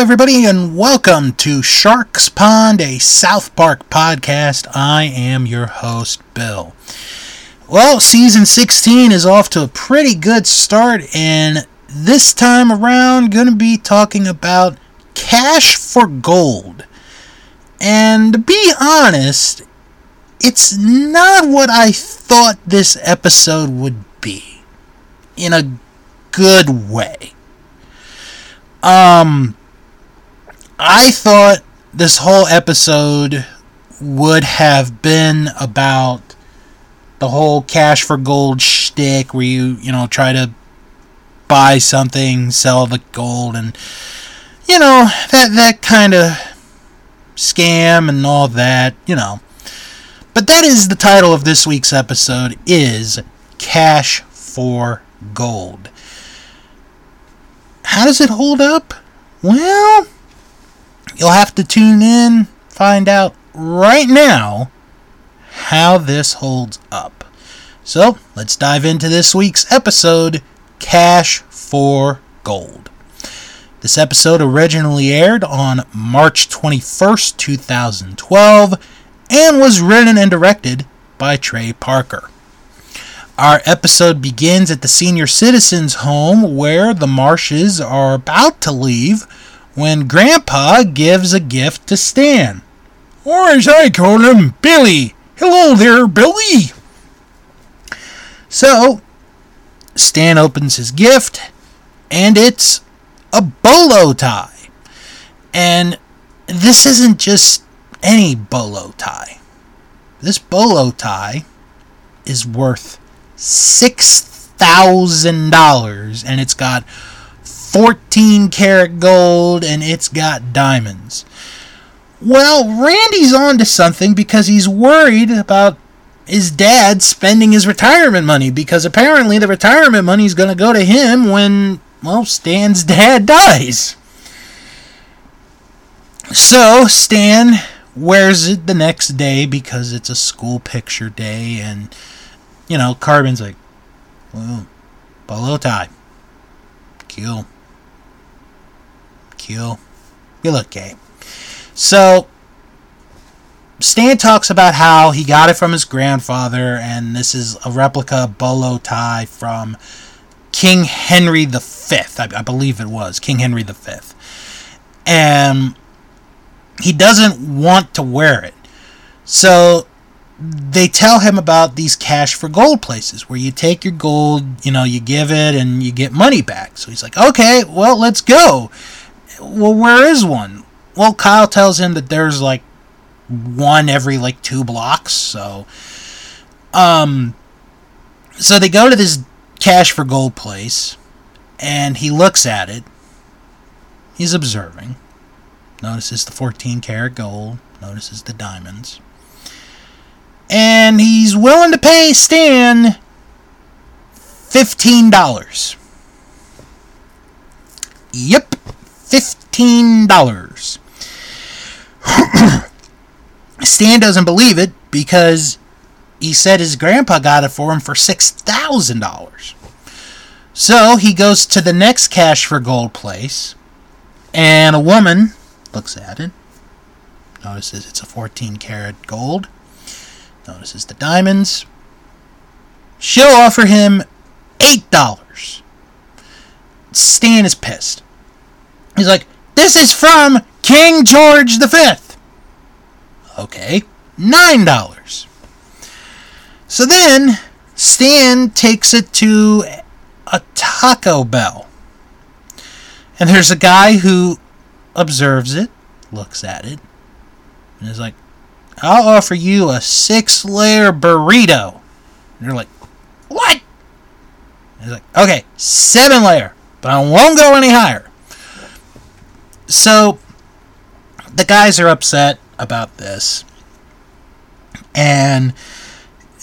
Hello, everybody, and welcome to Sharks Pond, a South Park podcast. I am your host, Bill. Well, season 16 is off to a pretty good start, and this time around, going to be talking about cash for gold. And to be honest, it's not what I thought this episode would be, in a good way. I thought this whole episode would have been about the whole cash for gold shtick where you try to buy something, sell the gold, and, that kind of scam and all that, But that is the title of this week's episode, is Cash for Gold. How does it hold up? Well, you'll have to tune in, find out right now how this holds up. So, let's dive into this week's episode, Cash for Gold. This episode originally aired on March 21st, 2012, and was written and directed by Trey Parker. Our episode begins at the senior citizens' home where the Marshes are about to leave when Grandpa gives a gift to Stan. Or as I call him, Billy. Hello there, Billy. So, Stan opens his gift, and it's a bolo tie. And this isn't just any bolo tie. This bolo tie is worth $6,000, and it's got 14 karat gold, and it's got diamonds. Well, Randy's on to something because he's worried about his dad spending his retirement money, because apparently the retirement money is going to go to him when, well, Stan's dad dies. So Stan wears it the next day because it's a school picture day, and Carbon's like, well, bolo tie. Cool. You look gay. So, Stan talks about how he got it from his grandfather, and this is a replica bolo tie from King Henry the Fifth. I believe it was King Henry the Fifth. And he doesn't want to wear it. So they tell him about these cash for gold places where you take your gold, you give it and you get money back. So he's like, okay, well, let's go. Well, where is one? Well, Kyle tells him that there's like one every like 2 blocks. So, so they go to this cash for gold place and he looks at it. He's observing, notices the 14 karat gold, notices the diamonds. And he's willing to pay Stan $15. Yep, $15. Stan doesn't believe it because he said his grandpa got it for him for $6,000. So he goes to the next cash for gold place, and a woman looks at it, notices it's a 14 karat gold, notices the diamonds. She'll offer him $8. Stan is pissed. He's like, this is from King George V. Okay, $9. So then, Stan takes it to a Taco Bell. And there's a guy who observes it, looks at it, and is like, I'll offer you a 6-layer burrito. And you're like, what? And he's like, okay, 7-layer, but I won't go any higher. So the guys are upset about this, and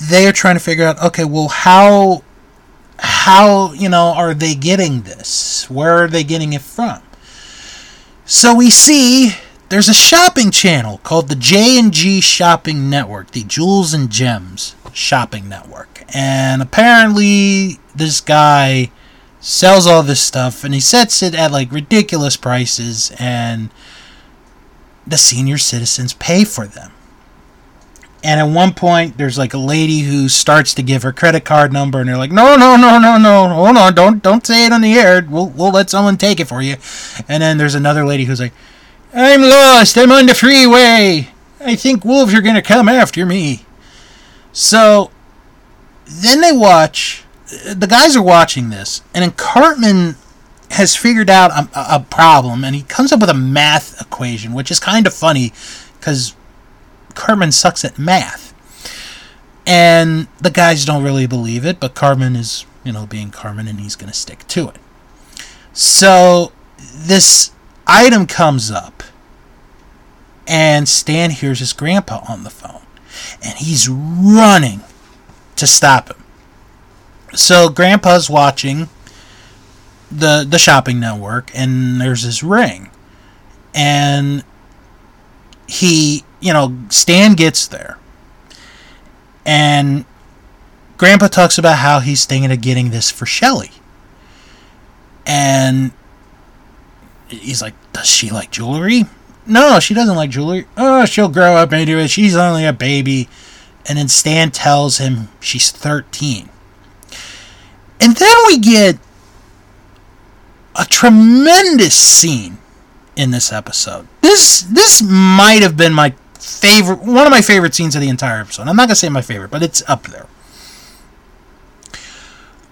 they are trying to figure out, okay, well, how are they getting this? Where are they getting it from? So we see there's a shopping channel called the J&G Shopping Network, the Jewels and Gems Shopping Network. And apparently this guy sells all this stuff, and he sets it at, like, ridiculous prices, and the senior citizens pay for them. And at one point, there's, like, a lady who starts to give her credit card number, and they're like, no, hold on, don't say it on the air, we'll let someone take it for you. And then there's another lady who's like, I'm lost, I'm on the freeway, I think wolves are going to come after me. So, then the guys are watching this, and then Cartman has figured out a problem, and he comes up with a math equation, which is kind of funny, because Cartman sucks at math. And the guys don't really believe it, but Cartman is, being Cartman, and he's going to stick to it. So, this item comes up, and Stan hears his grandpa on the phone, and he's running to stop him. So Grandpa's watching the shopping network, and there's this ring, and he, Stan gets there, and Grandpa talks about how he's thinking of getting this for Shelly, and he's like, does she like jewelry? No, she doesn't like jewelry. Oh, she'll grow up into it. She's only a baby. And then Stan tells him she's 13. And then we get a tremendous scene in this episode. This might have been one of my favorite scenes of the entire episode. I'm not going to say my favorite, but it's up there.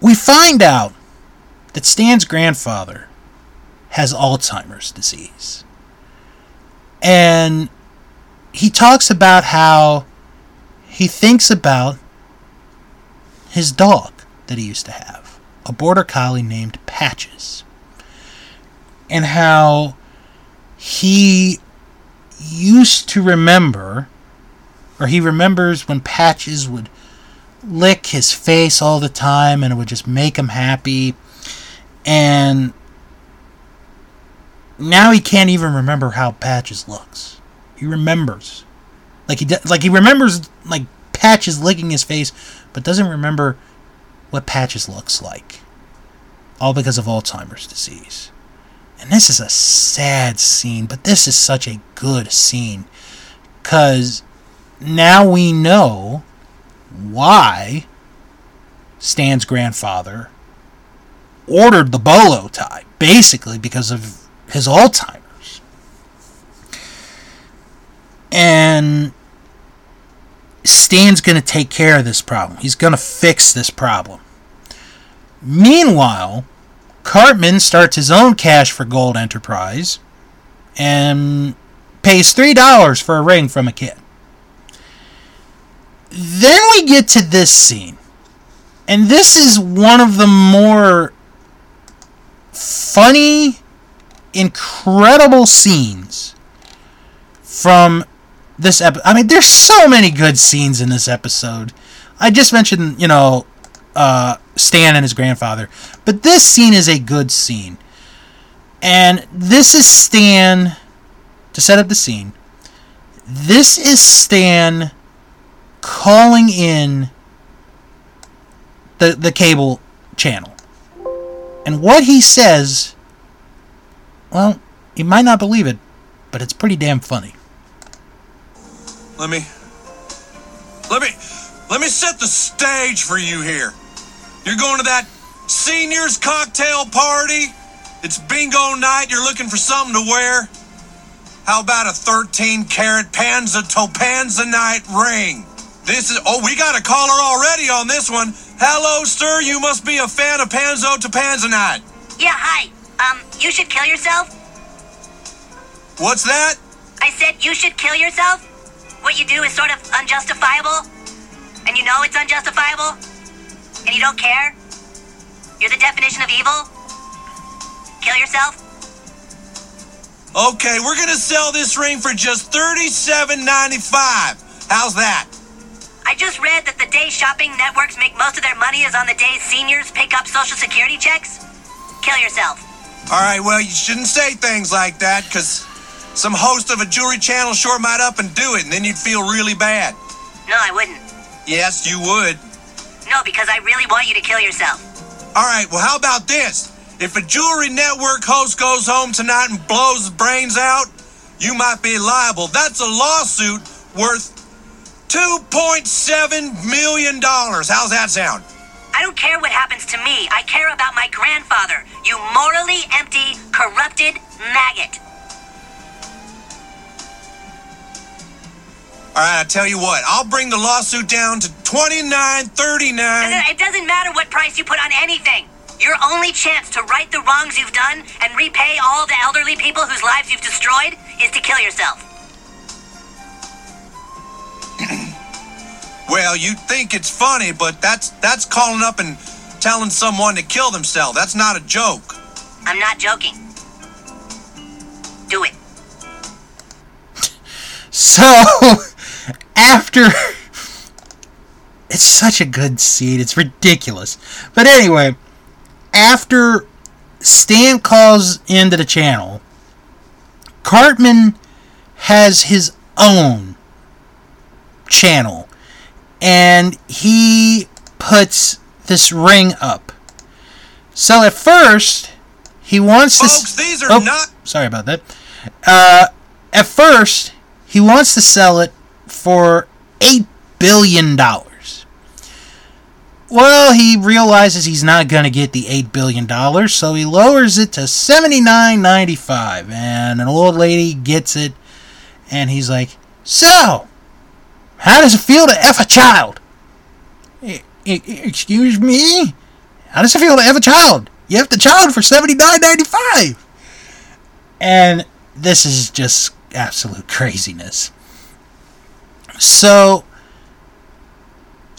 We find out that Stan's grandfather has Alzheimer's disease. And he talks about how he thinks about his dog that he used to have, a border collie named Patches, and how he used to remember, or he remembers when Patches would lick his face all the time, and it would just make him happy, and now he can't even remember how Patches looks. He remembers, he remembers like Patches licking his face, but doesn't remember what Patches looks like, all because of Alzheimer's disease. And this is a sad scene, but this is such a good scene, because now we know why Stan's grandfather ordered the bolo tie, basically because of his Alzheimer's. And Stan's going to take care of this problem. He's going to fix this problem. Meanwhile, Cartman starts his own Cash for Gold enterprise and pays $3 for a ring from a kid. Then we get to this scene. And this is one of the more funny, incredible scenes from this episode. I mean, there's so many good scenes in this episode. I just mentioned, Stan and his grandfather. But this scene is a good scene. And this is Stan, to set up the scene, this is Stan calling in the cable channel. And what he says, well, you might not believe it, but it's pretty damn funny. Let me set the stage for you here. You're going to that seniors cocktail party. It's bingo night. You're looking for something to wear. How about a 13-karat panza topanzanite ring? We got a caller already on this one. Hello, sir. You must be a fan of panza topanzanite. Yeah, hi. You should kill yourself. What's that? I said you should kill yourself. What you do is sort of unjustifiable, and you know it's unjustifiable, and you don't care. You're the definition of evil. Kill yourself. Okay, we're gonna sell this ring for just $37.95. How's that? I just read that the day shopping networks make most of their money is on the day seniors pick up Social Security checks. Kill yourself. All right, well, you shouldn't say things like that, because some host of a jewelry channel sure might up and do it, and then you'd feel really bad. No, I wouldn't. Yes, you would. No, because I really want you to kill yourself. All right, well, how about this? If a jewelry network host goes home tonight and blows brains out, you might be liable. That's a lawsuit worth $2.7 million. How's that sound? I don't care what happens to me. I care about my grandfather, you morally empty, corrupted maggot. All right, I tell you what. I'll bring the lawsuit down to $29.39. It doesn't matter what price you put on anything. Your only chance to right the wrongs you've done and repay all the elderly people whose lives you've destroyed is to kill yourself. Well, you think it's funny, but that's calling up and telling someone to kill themselves. That's not a joke. I'm not joking. Do it. So, after... It's such a good scene. It's ridiculous. But anyway, after Stan calls into the channel, Cartman has his own channel. And he puts this ring up. So at first, he wants to... Folks, these are not... Sorry about that. At first, he wants to sell it for $8 billion. Well, he realizes he's not going to get the $8 billion, so he lowers it to $79.95. And an old lady gets it, and he's like, so... how does it feel to F a child? Excuse me? How does it feel to F a child? You F the child for $79.95. And this is just absolute craziness. So,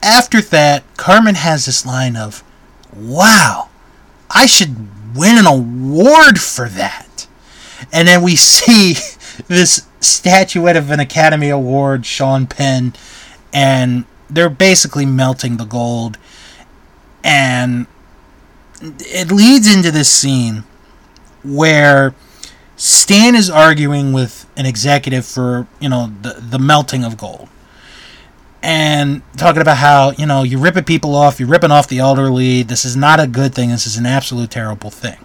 after that, Carmen has this line of, wow, I should win an award for that. And then we see this statuette of an Academy Award, Sean Penn, and they're basically melting the gold, and it leads into this scene where Stan is arguing with an executive for, you know, the melting of gold, and talking about how, you know, you're ripping people off, you're ripping off the elderly, this is not a good thing, this is an absolute terrible thing.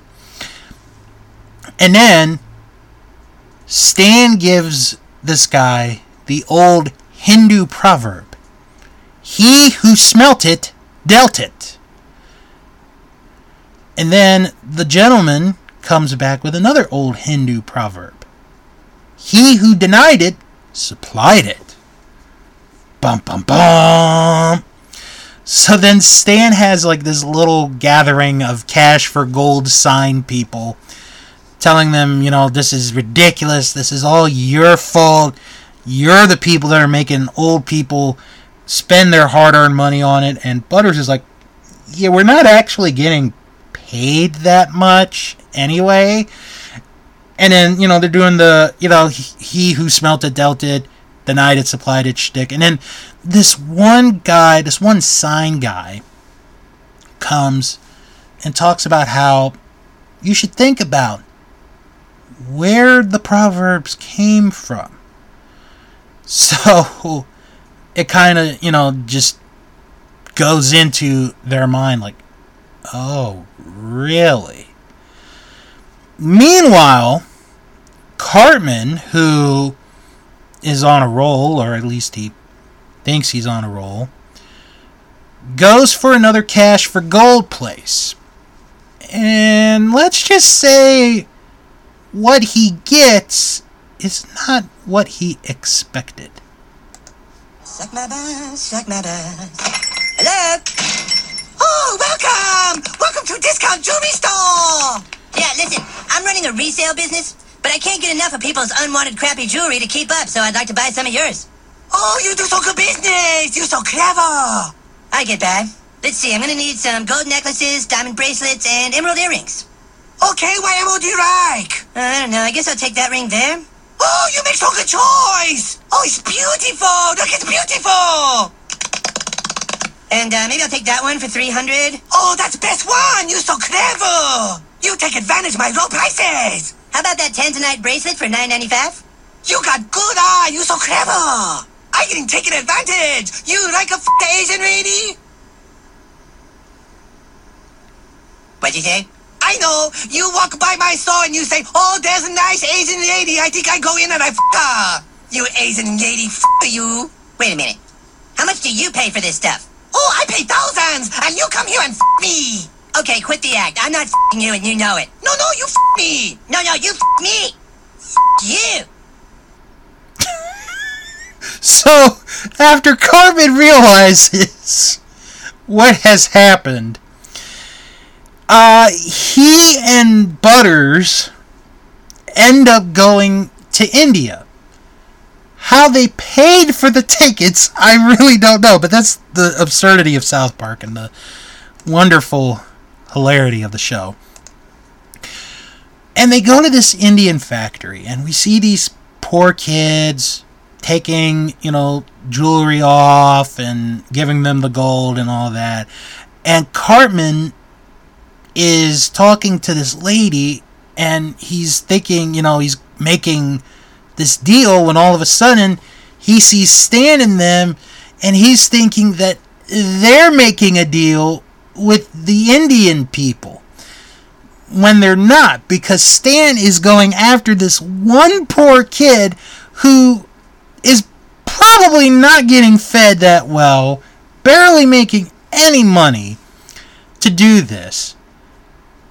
And then Stan gives this guy the old Hindu proverb. He who smelt it, dealt it. And then the gentleman comes back with another old Hindu proverb. He who denied it, supplied it. Bum, bum, bum. So then Stan has like this little gathering of cash for gold sign people, telling them, you know, this is ridiculous, this is all your fault, you're the people that are making old people spend their hard-earned money on it, and Butters is like, yeah, we're not actually getting paid that much anyway. And then, you know, they're doing the, you know, he who smelt it, dealt it, denied it, supplied it shtick, and then this one guy, this one sign guy, comes and talks about how you should think about where the proverbs came from. So it kind of, you know, just goes into their mind like, oh, really? Meanwhile, Cartman, who is on a roll, or at least he thinks he's on a roll, goes for another cash for gold place. And let's just say what he gets is not what he expected. Suck my ass, suck my ass. Hello? Oh, welcome! Welcome to Discount Jewelry Store! Yeah, listen, I'm running a resale business, but I can't get enough of people's unwanted crappy jewelry to keep up, so I'd like to buy some of yours. Oh, you do so good business! You're so clever! I get by. Let's see, I'm gonna need some gold necklaces, diamond bracelets, and emerald earrings. Okay, what emerald do you like? I don't know. I guess I'll take that ring there. Oh, you make so good choice. Oh, it's beautiful. Look, it's beautiful. And maybe I'll take that one for $300. Oh, that's best one. You're so clever. You take advantage of my low prices. How about that tanzanite bracelet for $9.95? You got good eye. You're so clever. I can take an advantage. You like a Asian lady? What'd you say? I know. You walk by my store and you say, oh, there's a nice Asian lady. I think I go in and I f*** her. You Asian lady, f*** you. Wait a minute. How much do you pay for this stuff? Oh, I pay thousands, and you come here and f*** me. Okay, quit the act. I'm not f***ing you, and you know it. No, you f*** me. No, you f*** me. F*** you. So, after Carmen realizes what has happened, he and Butters end up going to India. How they paid for the tickets, I really don't know, but that's the absurdity of South Park and the wonderful hilarity of the show. And they go to this Indian factory, and we see these poor kids taking, jewelry off and giving them the gold and all that. And Cartman is talking to this lady, and he's thinking, he's making this deal when all of a sudden he sees Stan in them, and he's thinking that they're making a deal with the Indian people when they're not, because Stan is going after this one poor kid who is probably not getting fed that well, barely making any money to do this.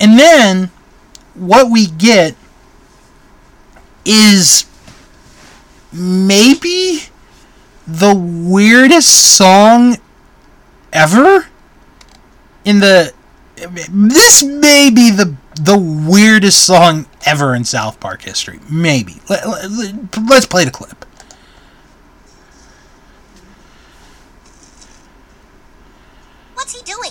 And then what we get is maybe the weirdest song ever. This may be the weirdest song ever in South Park history. Maybe. Let's play the clip. What's he doing?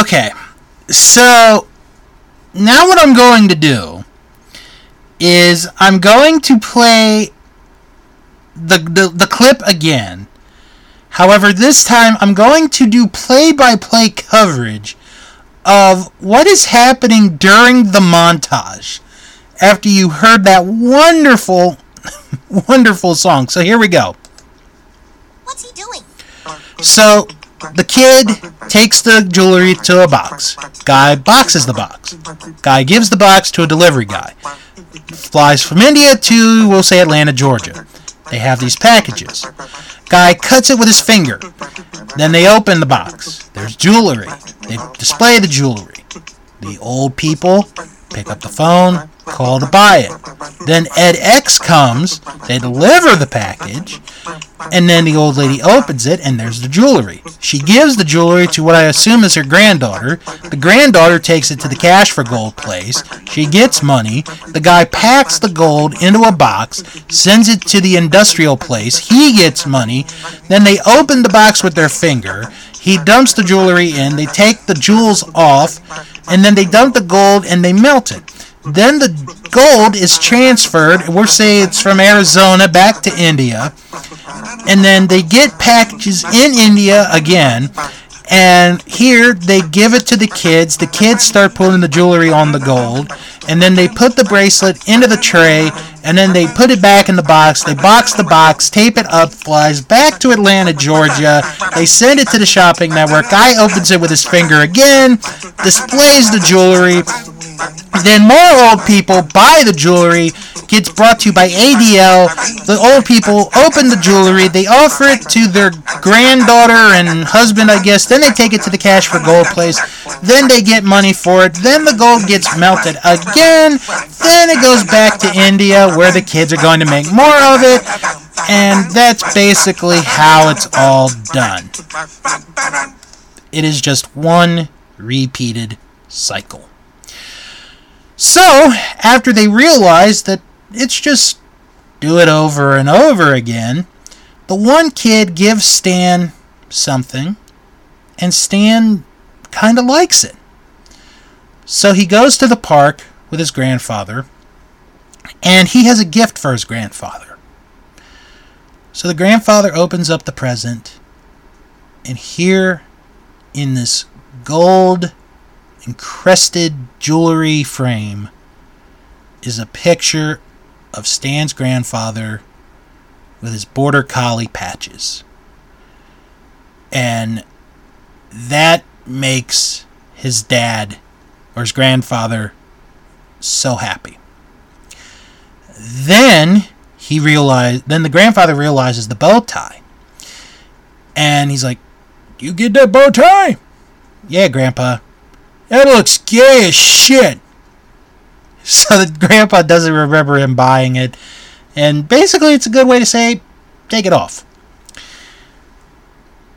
Okay, so now what I'm going to do is I'm going to play the clip again. However, this time I'm going to do play-by-play coverage of what is happening during the montage after you heard that wonderful, wonderful song. So here we go. What's he doing? So the kid takes the jewelry to a box. Guy boxes the box. Guy gives the box to a delivery guy. Flies from India to, we'll say, Atlanta, Georgia. They have these packages. Guy cuts it with his finger. Then they open the box. There's jewelry. They display the jewelry. The old people pick up the phone, call to buy it. Then Ed X comes, they deliver the package, and then the old lady opens it, and there's the jewelry. She gives the jewelry to what I assume is her granddaughter. The granddaughter takes it to the cash for gold place. She gets money. The guy packs the gold into a box, sends it to the industrial place. He gets money. Then they open the box with their finger. He dumps the jewelry in, they take the jewels off, and then they dump the gold and they melt it. Then the gold is transferred, we'll say it's from Arizona back to India, and then they get packages in India again, and here they give it to the kids. The kids start putting the jewelry on the gold, and then they put the bracelet into the tray, and then they put it back in the box. They box the box, tape it up, flies back to Atlanta, Georgia. They send it to the shopping network. Guy opens it with his finger again, displays the jewelry. Then more old people buy the jewelry. Gets brought to you by ADL. The old people open the jewelry. They offer it to their granddaughter and husband, I guess. Then they take it to the cash for gold place. Then they get money for it. Then the gold gets melted again. Then it goes back to India, where the kids are going to make more of it. And that's basically how it's all done. It is just one repeated cycle. So, after they realize that it's just do it over and over again, the one kid gives Stan something, and Stan kind of likes it. So he goes to the park with his grandfather, and he has a gift for his grandfather. So the grandfather opens up the present, and here in this gold encrusted jewelry frame is a picture of Stan's grandfather with his border collie Patches. And that makes his dad, or his grandfather, so happy. Then the grandfather realizes the bow tie. And he's like, "You get that bow tie?" "Yeah, Grandpa." "That looks gay as shit." So the grandpa doesn't remember him buying it. And basically it's a good way to say, take it off.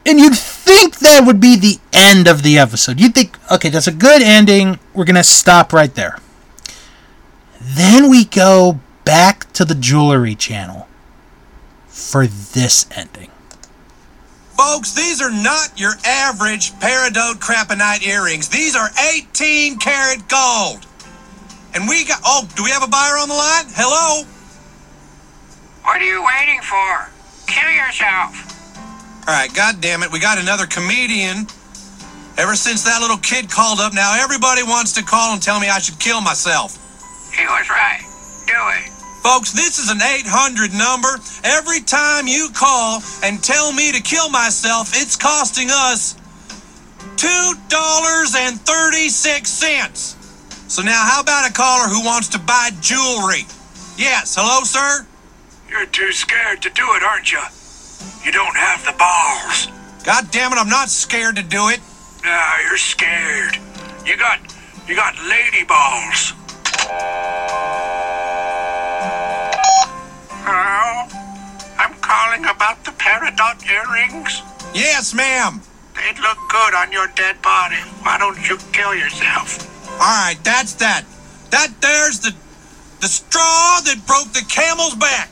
And you'd think that would be the end of the episode. You'd think, okay, that's a good ending. We're going to stop right there. Then we go back to the jewelry channel for this ending. Folks, these are not your average Peridot Crappinite earrings. These are 18 karat gold. And we got... Oh, do we have a buyer on the line? Hello? What are you waiting for? Kill yourself. All right, goddammit, we got another comedian. Ever since that little kid called up, now everybody wants to call and tell me I should kill myself. He was right. Do it. Folks, this is an 800 number. Every time you call and tell me to kill myself, it's costing us $2.36. So now how about a caller who wants to buy jewelry? Yes, hello, sir? You're too scared to do it, aren't you? You don't have the balls. God damn it, I'm not scared to do it. No, you're scared. You got lady balls. Hello? I'm calling about the Peridot earrings. Yes, ma'am. They'd look good on your dead body. Why don't you kill yourself? Alright, that's that. That there's the straw that broke the camel's back.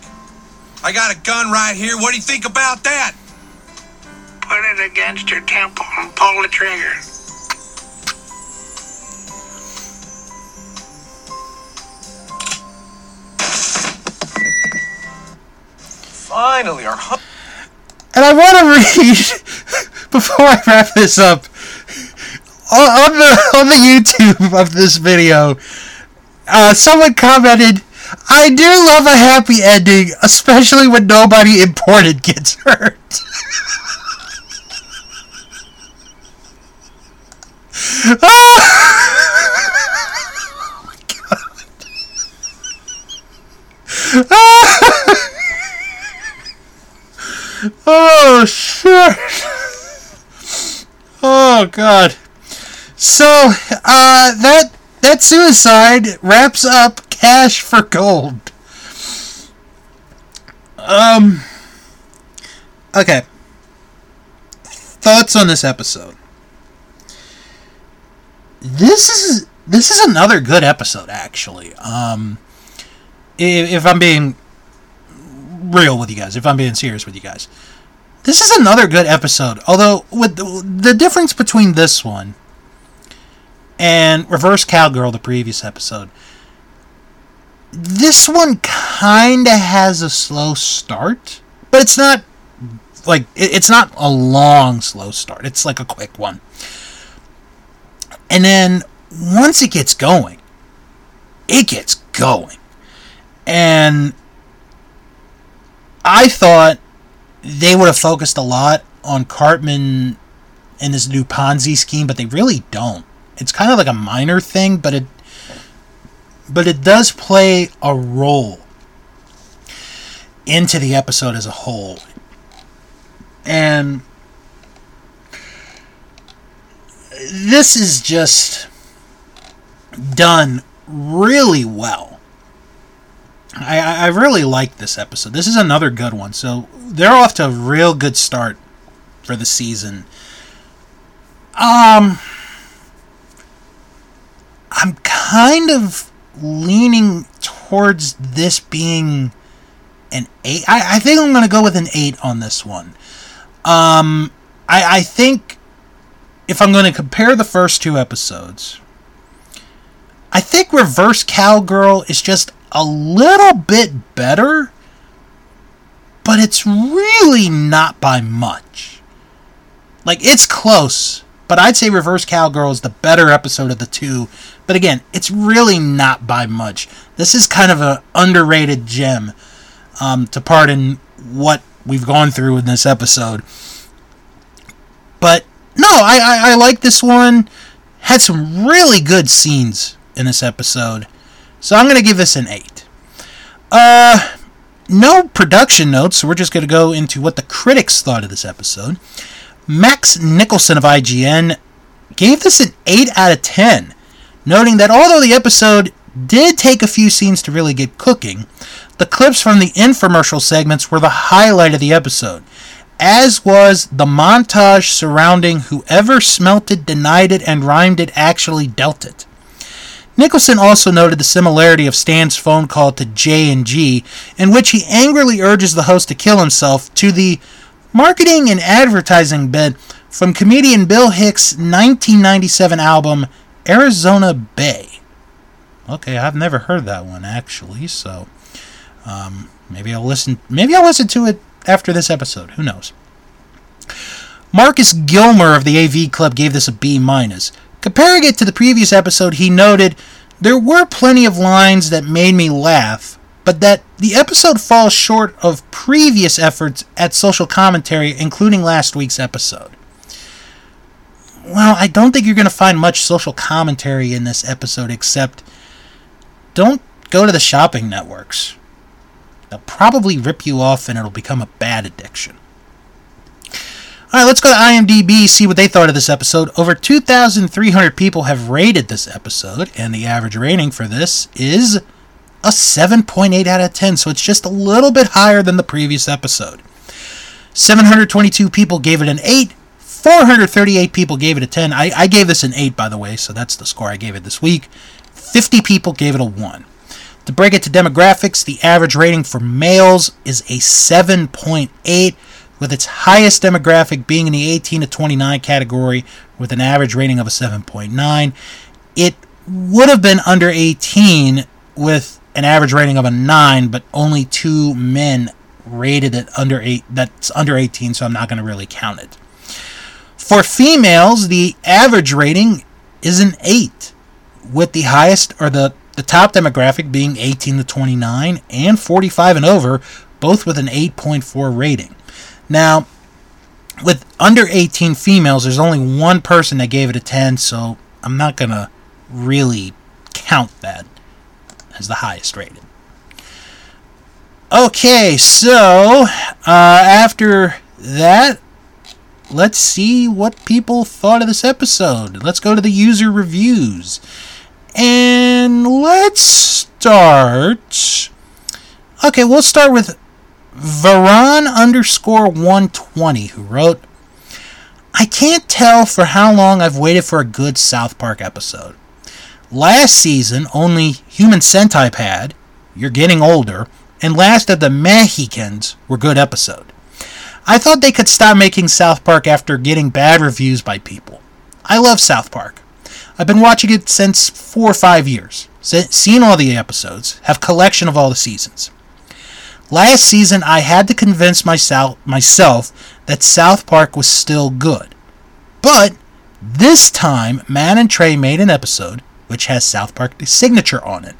I got a gun right here. What do you think about that? Put it against your temple and pull the trigger. Finally, our home. And I want to read, before I wrap this up, on the YouTube of this video, someone commented, "I do love a happy ending, especially when nobody important gets hurt." Oh my God. Oh. Oh, shit. Oh, God. So, that suicide wraps up Cash for Gold. Okay. Thoughts on this episode? This is another good episode, actually. If I'm being serious with you guys. This is another good episode, although with the difference between this one and Reverse Cowgirl, the previous episode, this one kind of has a slow start, but it's not like it's not a long slow start. It's like a quick one. And then once it gets going, it gets going. And I thought they would have focused a lot on Cartman and this new Ponzi scheme, but they really don't. It's kind of like a minor thing, but it does play a role into the episode as a whole. And this is just done really well. I really like this episode. This is another good one. So they're off to a real good start for the season. I'm kind of leaning towards this being an 8. I think I'm going to go with an 8 on this one. I think if I'm going to compare the first two episodes, I think Reverse Cowgirl is just a little bit better, but it's really not by much. Like, it's close, but I'd say Reverse Cowgirl is the better episode of the two. But again, it's really not by much. This is kind of an underrated gem, to pardon what we've gone through in this episode. But no, I like this one. Had some really good scenes in this episode. So I'm going to give this an 8. No production notes, so we're just going to go into what the critics thought of this episode. Max Nicholson of IGN gave this an 8 out of 10, noting that although the episode did take a few scenes to really get cooking, the clips from the infomercial segments were the highlight of the episode, as was the montage surrounding whoever smelt it, denied it, and rhymed it actually dealt it. Nicholson also noted the similarity of Stan's phone call to J&G, in which he angrily urges the host to kill himself, to the marketing and advertising bid from comedian Bill Hicks' 1997 album, Arizona Bay. Okay, I've never heard that one, actually, so maybe I'll listen to it after this episode. Who knows? Marcus Gilmer of the AV Club gave this a B-. Comparing it to the previous episode, he noted, "There were plenty of lines that made me laugh, but that the episode falls short of previous efforts at social commentary, including last week's episode." Well, I don't think you're going to find much social commentary in this episode, except don't go to the shopping networks. They'll probably rip you off and it'll become a bad addiction. All right, let's go to IMDb, see what they thought of this episode. Over 2,300 people have rated this episode, and the average rating for this is a 7.8 out of 10, so it's just a little bit higher than the previous episode. 722 people gave it an 8, 438 people gave it a 10. I gave this an 8, by the way, so that's the score I gave it this week. 50 people gave it a 1. To break it to demographics, the average rating for males is a 7.8, with its highest demographic being in the 18 to 29 category with an average rating of a 7.9. It would have been under 18 with an average rating of a 9, but only 2 men rated it under 8. That's under 18, so I'm not going to really count it. For females, the average rating is an 8, with the highest or the top demographic being 18 to 29 and 45 and over, both with an 8.4 rating. Now, with under 18 females, there's only one person that gave it a 10, so I'm not going to really count that as the highest rated. Okay, so after that, let's see what people thought of this episode. Let's go to the user reviews. And let's start... Okay, we'll start with Varon_120, who wrote, "I can't tell for how long I've waited for a good South Park episode. Last season, only HumanCentiPad, You're Getting Older, and Last of the Mexicans were good episode. I thought they could stop making South Park after getting bad reviews by people. I love South Park. I've been watching it since 4 or 5 years, seen all the episodes, have collection of all the seasons. Last season, I had to convince myself that South Park was still good. But this time, Man and Trey made an episode which has South Park's signature on it.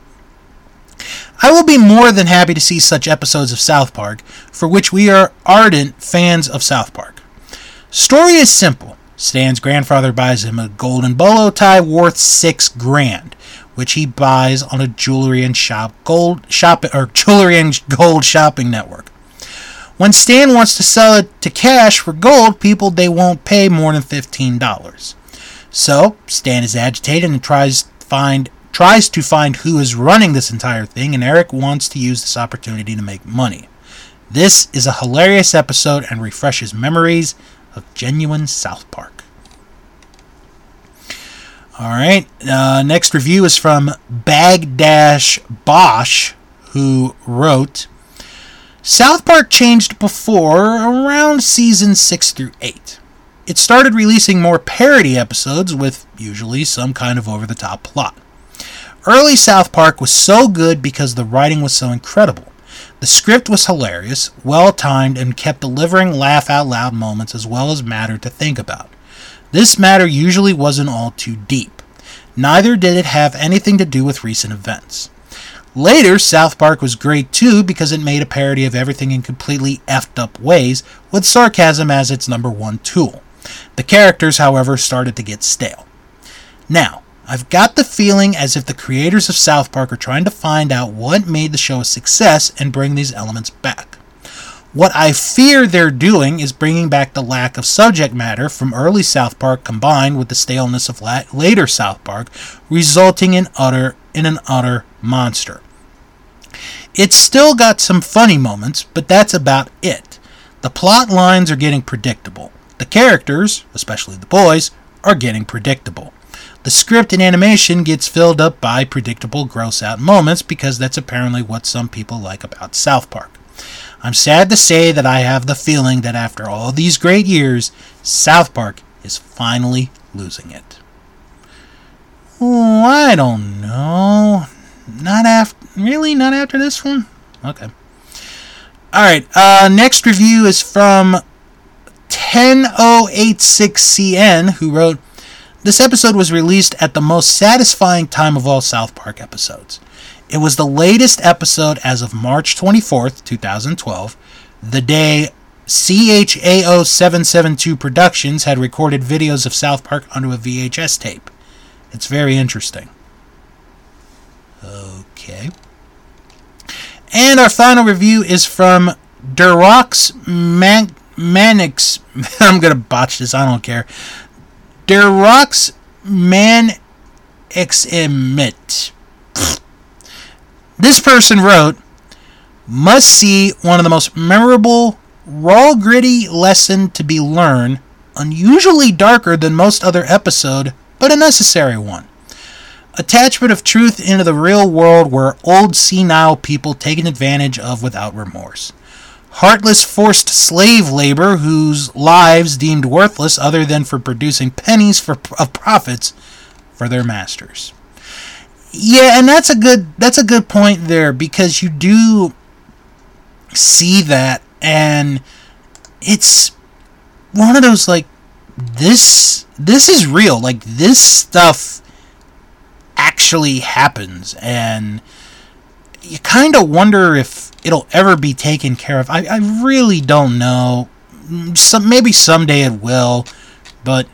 I will be more than happy to see such episodes of South Park, for which we are ardent fans of South Park. Story is simple. Stan's grandfather buys him a golden bolo tie worth $6,000, which he buys on a jewelry and gold shopping network. When Stan wants to sell it to cash for gold, people they won't pay more than $15. So Stan is agitated and tries to find who is running this entire thing, and Eric wants to use this opportunity to make money. This is a hilarious episode and refreshes memories of genuine South Park. Alright, next review is from Bag-Bosch, who wrote, South Park changed before around season 6 through 8. It started releasing more parody episodes with usually some kind of over-the-top plot. Early South Park was so good because the writing was so incredible. The script was hilarious, well-timed, and kept delivering laugh-out-loud moments as well as matter to think about. This matter usually wasn't all too deep. Neither did it have anything to do with recent events. Later, South Park was great too because it made a parody of everything in completely effed-up ways, with sarcasm as its #1 tool. The characters, however, started to get stale. Now, I've got the feeling as if the creators of South Park are trying to find out what made the show a success and bring these elements back. What I fear they're doing is bringing back the lack of subject matter from early South Park combined with the staleness of later South Park, resulting in an utter monster. It's still got some funny moments, but that's about it. The plot lines are getting predictable. The characters, especially the boys, are getting predictable. The script and animation gets filled up by predictable gross-out moments because that's apparently what some people like about South Park. I'm sad to say that I have the feeling that after all these great years, South Park is finally losing it. Oh, I don't know. Not after this one? Okay. Alright, next review is from 10086CN, who wrote, This episode was released at the most satisfying time of all South Park episodes. It was the latest episode as of March 24th, 2012, the day CHAO772 Productions had recorded videos of South Park onto a VHS tape. It's very interesting. Okay. And our final review is from Durox Manix. I'm going to botch this, I don't care. Durox Maniximit. This person wrote, Must see one of the most memorable, raw, gritty lesson to be learned, unusually darker than most other episode, but a necessary one. Attachment of truth into the real world where old senile people taken advantage of without remorse. Heartless forced slave labor whose lives deemed worthless other than for producing pennies of profits for their masters. Yeah, and that's a good point there, because you do see that, and it's one of those, like, this is real. Like, this stuff actually happens, and you kind of wonder if it'll ever be taken care of. I really don't know. Maybe someday it will, but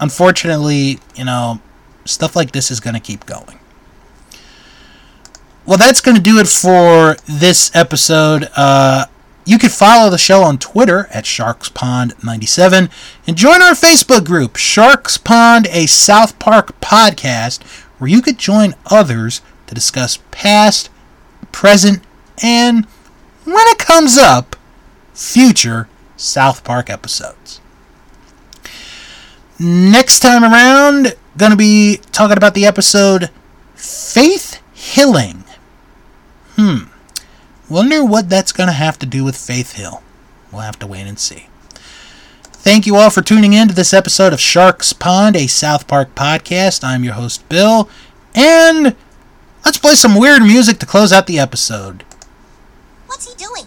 unfortunately, you know, stuff like this is going to keep going. Well, that's going to do it for this episode. You can follow the show on Twitter at SharksPond97 and join our Facebook group, Sharks Pond, a South Park podcast, where you could join others to discuss past, present, and when it comes up, future South Park episodes. Next time around, going to be talking about the episode Faith Hilling. Wonder what that's going to have to do with Faith Hill. We'll have to wait and see. Thank you all for tuning in to this episode of Shark's Pond, a South Park podcast. I'm your host, Bill, and let's play some weird music to close out the episode. What's he doing?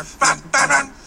Bam, bam, bam.